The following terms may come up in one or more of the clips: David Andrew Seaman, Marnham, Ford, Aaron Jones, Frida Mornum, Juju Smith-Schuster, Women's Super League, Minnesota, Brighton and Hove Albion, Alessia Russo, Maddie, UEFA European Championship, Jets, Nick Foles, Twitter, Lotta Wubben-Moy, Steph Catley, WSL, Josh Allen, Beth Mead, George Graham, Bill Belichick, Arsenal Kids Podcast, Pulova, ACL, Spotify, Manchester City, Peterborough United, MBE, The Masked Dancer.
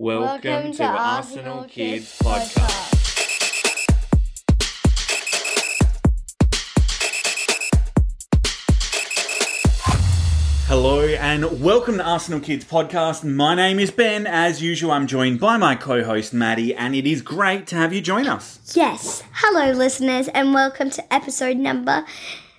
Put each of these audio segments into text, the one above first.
Welcome to Arsenal Kids Podcast. Hello and welcome to Arsenal Kids Podcast. My name is Ben. As usual, I'm joined by my co-host Maddie, and it is great to have you join us. Yes. Hello, listeners, and welcome to episode number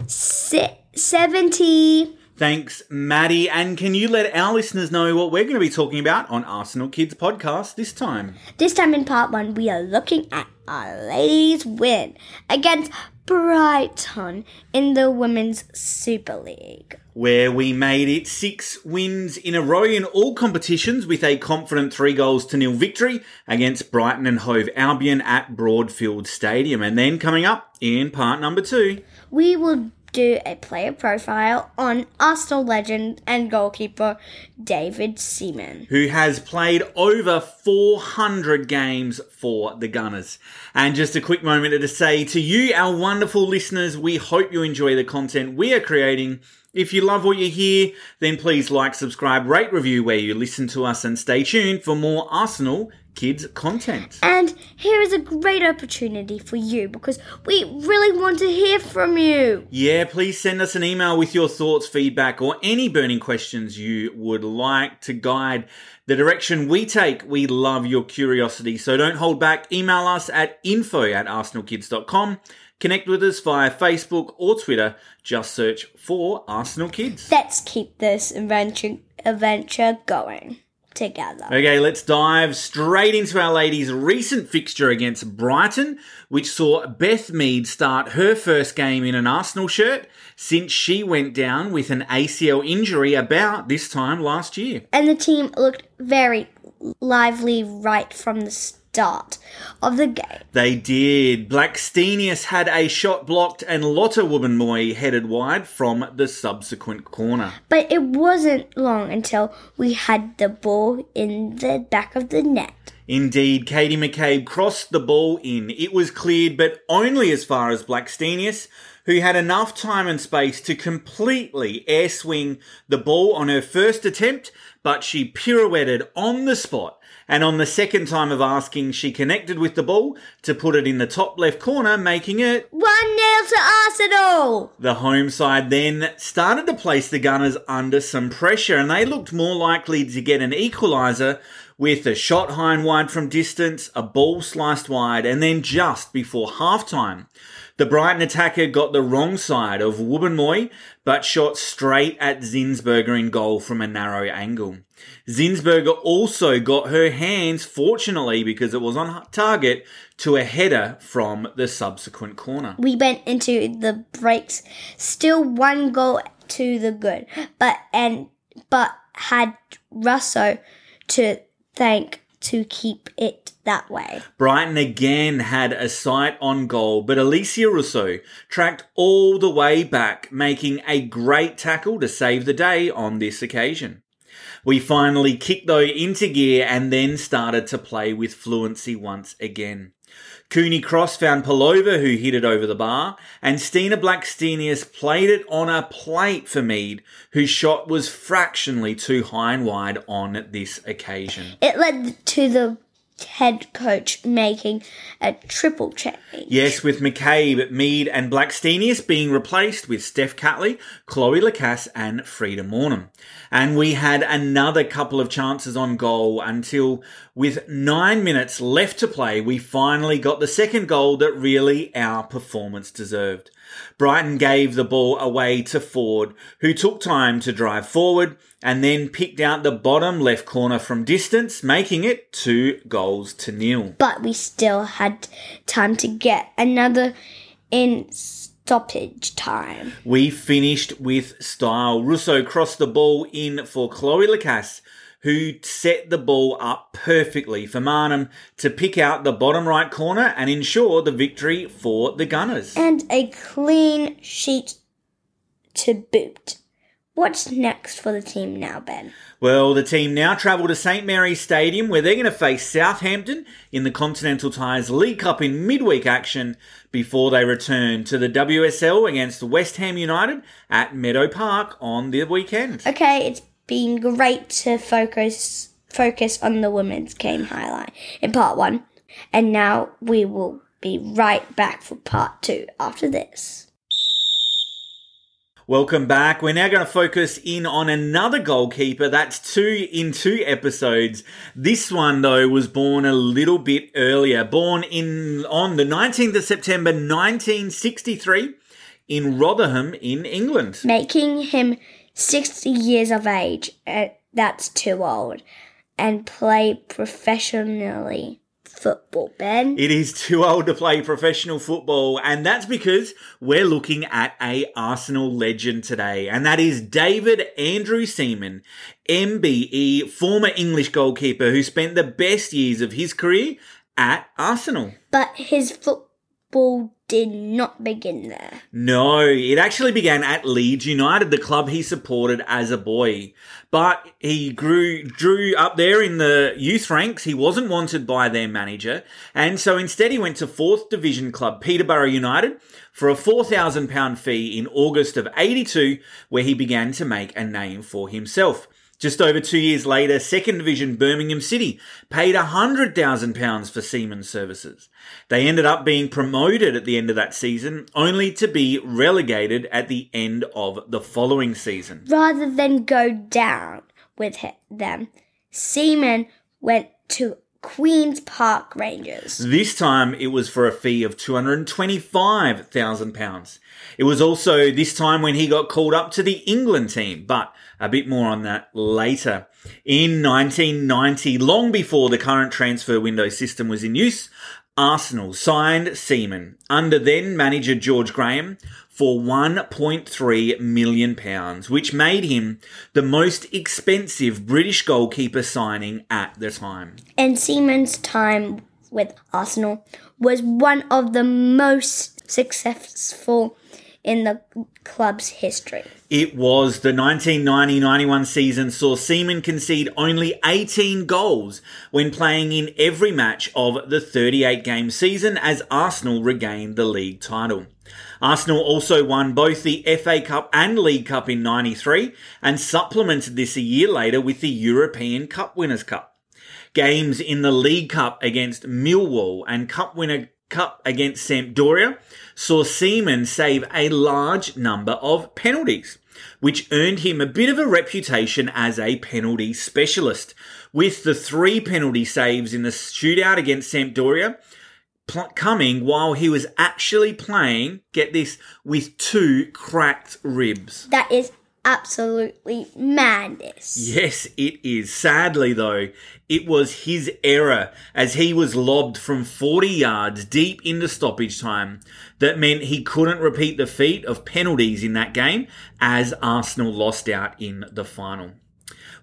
70. Thanks, Maddie. And can you let our listeners know what we're going to be talking about on Arsenal Kids Podcast this time? This time in part one, we are looking at our ladies' win against Brighton in the Women's Super League, where we made it 6 wins in a row in all competitions with a confident 3-0 victory against Brighton and Hove Albion at Broadfield Stadium. And then coming up in part number 2, we will do a player profile on Arsenal legend and goalkeeper David Seaman, who has played over 400 games for the Gunners. And just a quick moment to say to you, our wonderful listeners, we hope you enjoy the content we are creating. If you love what you hear, then please like, subscribe, rate, review where you listen to us, and stay tuned for more Arsenal Kids content. And here is a great opportunity for you, because we really want to hear from you. Yeah, please send us an email with your thoughts, feedback, or any burning questions you would like to guide the direction we take. We love your curiosity, so don't hold back. Email us at info@arsenalkids.com. Connect with us via Facebook or Twitter. Just search for Arsenal Kids. Let's keep this adventure going together. Okay, let's dive straight into our ladies' recent fixture against Brighton, which saw Beth Mead start her first game in an Arsenal shirt since she went down with an ACL injury about this time last year. And the team looked very lively right from the start of the game. They did. Blackstenius had a shot blocked and Lotta Wubben-Moy headed wide from the subsequent corner. But it wasn't long until we had the ball in the back of the net. Indeed, Katie McCabe crossed the ball in. It was cleared, but only as far as Blackstenius, who had enough time and space to completely air swing the ball on her first attempt, but she pirouetted on the spot. And on the second time of asking, she connected with the ball to put it in the top left corner, making it 1-0 to Arsenal. The home side then started to place the Gunners under some pressure, and they looked more likely to get an equaliser with a shot high and wide from distance, a ball sliced wide, and then just before half-time, the Brighton attacker got the wrong side of Wubben-Moy, but shot straight at Zinsberger in goal from a narrow angle. Zinsberger also got her hands, fortunately, because it was on target, to a header from the subsequent corner. We went into the breaks, still 1 goal to the good, but had Russo to thank to keep it that way. Brighton again had a sight on goal, but Alessia Russo tracked all the way back, making a great tackle to save the day on this occasion. We finally kicked, though, into gear and then started to play with fluency once again. Cooney cross found Pulova, who hit it over the bar, and Stina Blackstenius played it on a plate for Mead, whose shot was fractionally too high and wide on this occasion. It led to the head coach making a triple change. Yes, with McCabe, Mead and Blackstenius being replaced with Steph Catley, Chloe Lacasse and Frida Mornum. And we had another couple of chances on goal until, with 9 minutes left to play, we finally got the second goal that really our performance deserved. Brighton gave the ball away to Ford, who took time to drive forward and then picked out the bottom left corner from distance, making it 2-0. But we still had time to get another in stoppage time. We finished with style. Russo crossed the ball in for Chloe Lacasse, who set the ball up perfectly for Marnham to pick out the bottom right corner and ensure the victory for the Gunners. And a clean sheet to boot. What's next for the team now, Ben? Well, the team now travel to St Mary's Stadium, where they're going to face Southampton in the Continental Tyres League Cup in midweek action before they return to the WSL against West Ham United at Meadow Park on the weekend. Okay, it's been great to focus focus on the women's game highlight in part one, and now we will be right back for part two after this. Welcome back. We're now going to focus in on another goalkeeper. That's two in two episodes. This one, though, was born a little bit earlier. Born on the 19th of September 1963 in Rotherham in England. Making him 60 years of age. That's too old. And play professionally. Football, Ben. It is too old to play professional football, and that's because we're looking at a Arsenal legend today, and that is David Andrew Seaman, MBE, former English goalkeeper who spent the best years of his career at Arsenal. But his football did not begin there. No, it actually began at Leeds United, the club he supported as a boy. But he drew up there in the youth ranks. He wasn't wanted by their manager. And so instead he went to 4th Division club Peterborough United for a £4,000 fee in August of 82, where he began to make a name for himself. Just over 2 years later, 2nd Division Birmingham City paid £100,000 for Seaman's services. They ended up being promoted at the end of that season, only to be relegated at the end of the following season. Rather than go down with them, Seaman went to Queen's Park Rangers. This time it was for a fee of £225,000. It was also this time when he got called up to the England team, but a bit more on that later. In 1990, long before the current transfer window system was in use, Arsenal signed Seaman under then manager George Graham for £1.3 million, which made him the most expensive British goalkeeper signing at the time. And Seaman's time with Arsenal was one of the most successful in the club's history. It was. The 1990-91 season saw Seaman concede only 18 goals when playing in every match of the 38-game season as Arsenal regained the league title. Arsenal also won both the FA Cup and League Cup in 93 and supplemented this a year later with the European Cup Winners' Cup. Games in the League Cup against Millwall and Cup Winner Cup against Sampdoria saw Seaman save a large number of penalties, which earned him a bit of a reputation as a penalty specialist, with the 3 penalty saves in the shootout against Sampdoria coming while he was actually playing, get this, with 2 cracked ribs. That is absolutely madness. Yes, it is. Sadly, though, it was his error as he was lobbed from 40 yards deep into stoppage time that meant he couldn't repeat the feat of penalties in that game as Arsenal lost out in the final.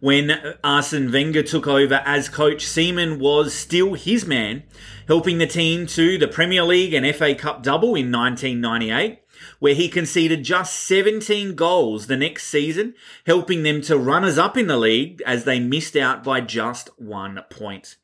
When Arsene Wenger took over as coach, Seaman was still his man, helping the team to the Premier League and FA Cup double in 1998. Where he conceded just 17 goals the next season, helping them to runners-up in the league as they missed out by just 1 point.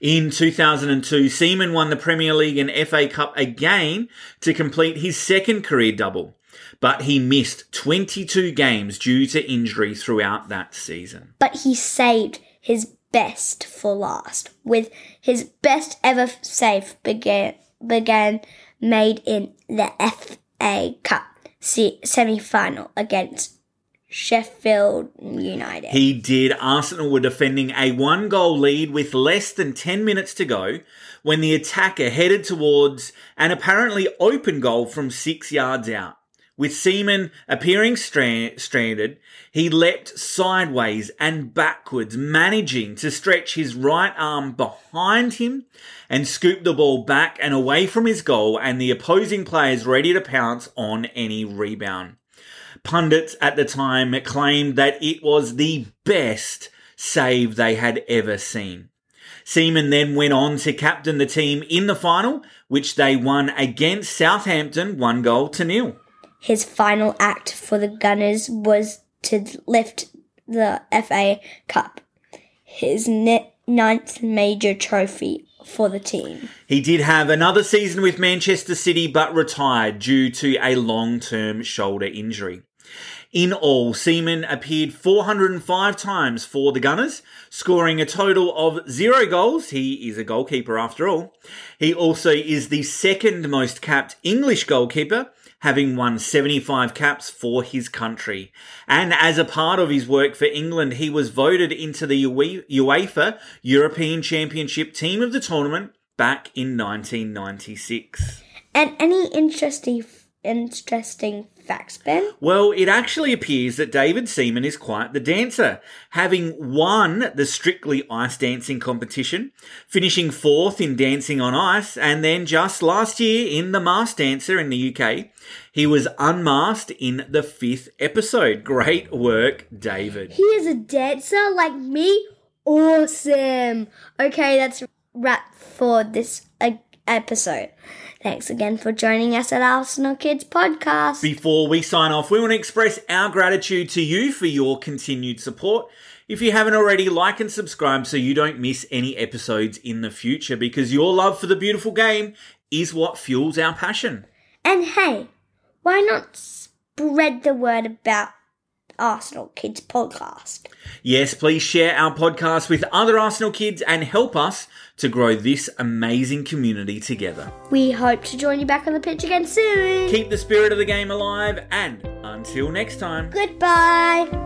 In 2002, Seaman won the Premier League and FA Cup again to complete his 2nd career double, but he missed 22 games due to injury throughout that season. But he saved his best for last, with his best ever save began made in the FA Cup semi-final against Sheffield United. He did. Arsenal were defending a 1-goal lead with less than 10 minutes to go when the attacker headed towards an apparently open goal from 6 yards out. With Seaman appearing stranded, he leapt sideways and backwards, managing to stretch his right arm behind him and scoop the ball back and away from his goal and the opposing players ready to pounce on any rebound. Pundits at the time claimed that it was the best save they had ever seen. Seaman then went on to captain the team in the final, which they won against Southampton 1-0. His final act for the Gunners was to lift the FA Cup, his 9th major trophy for the team. He did have another season with Manchester City but retired due to a long-term shoulder injury. In all, Seaman appeared 405 times for the Gunners, scoring a total of 0 goals. He is a goalkeeper after all. He also is the second most capped English goalkeeper, having won 75 caps for his country. And as a part of his work for England, he was voted into the UEFA European Championship team of the tournament back in 1996. And any interesting facts, Ben? Well, it actually appears that David Seaman is quite the dancer, having won the Strictly Ice Dancing competition, finishing 4th in Dancing on Ice, and then just last year in The Masked Dancer in the UK, he was unmasked in the 5th episode. Great work, David. He is a dancer like me? Awesome. Okay, that's a wrap for this episode. Thanks again for joining us at Arsenal Kids Podcast. Before we sign off, we want to express our gratitude to you for your continued support. If you haven't already, like and subscribe so you don't miss any episodes in the future, because your love for the beautiful game is what fuels our passion. And hey, why not spread the word about Arsenal Kids Podcast? Yes, please share our podcast with other Arsenal kids and help us to grow this amazing community together. We hope to join you back on the pitch again soon. Keep the spirit of the game alive, and until next time, goodbye.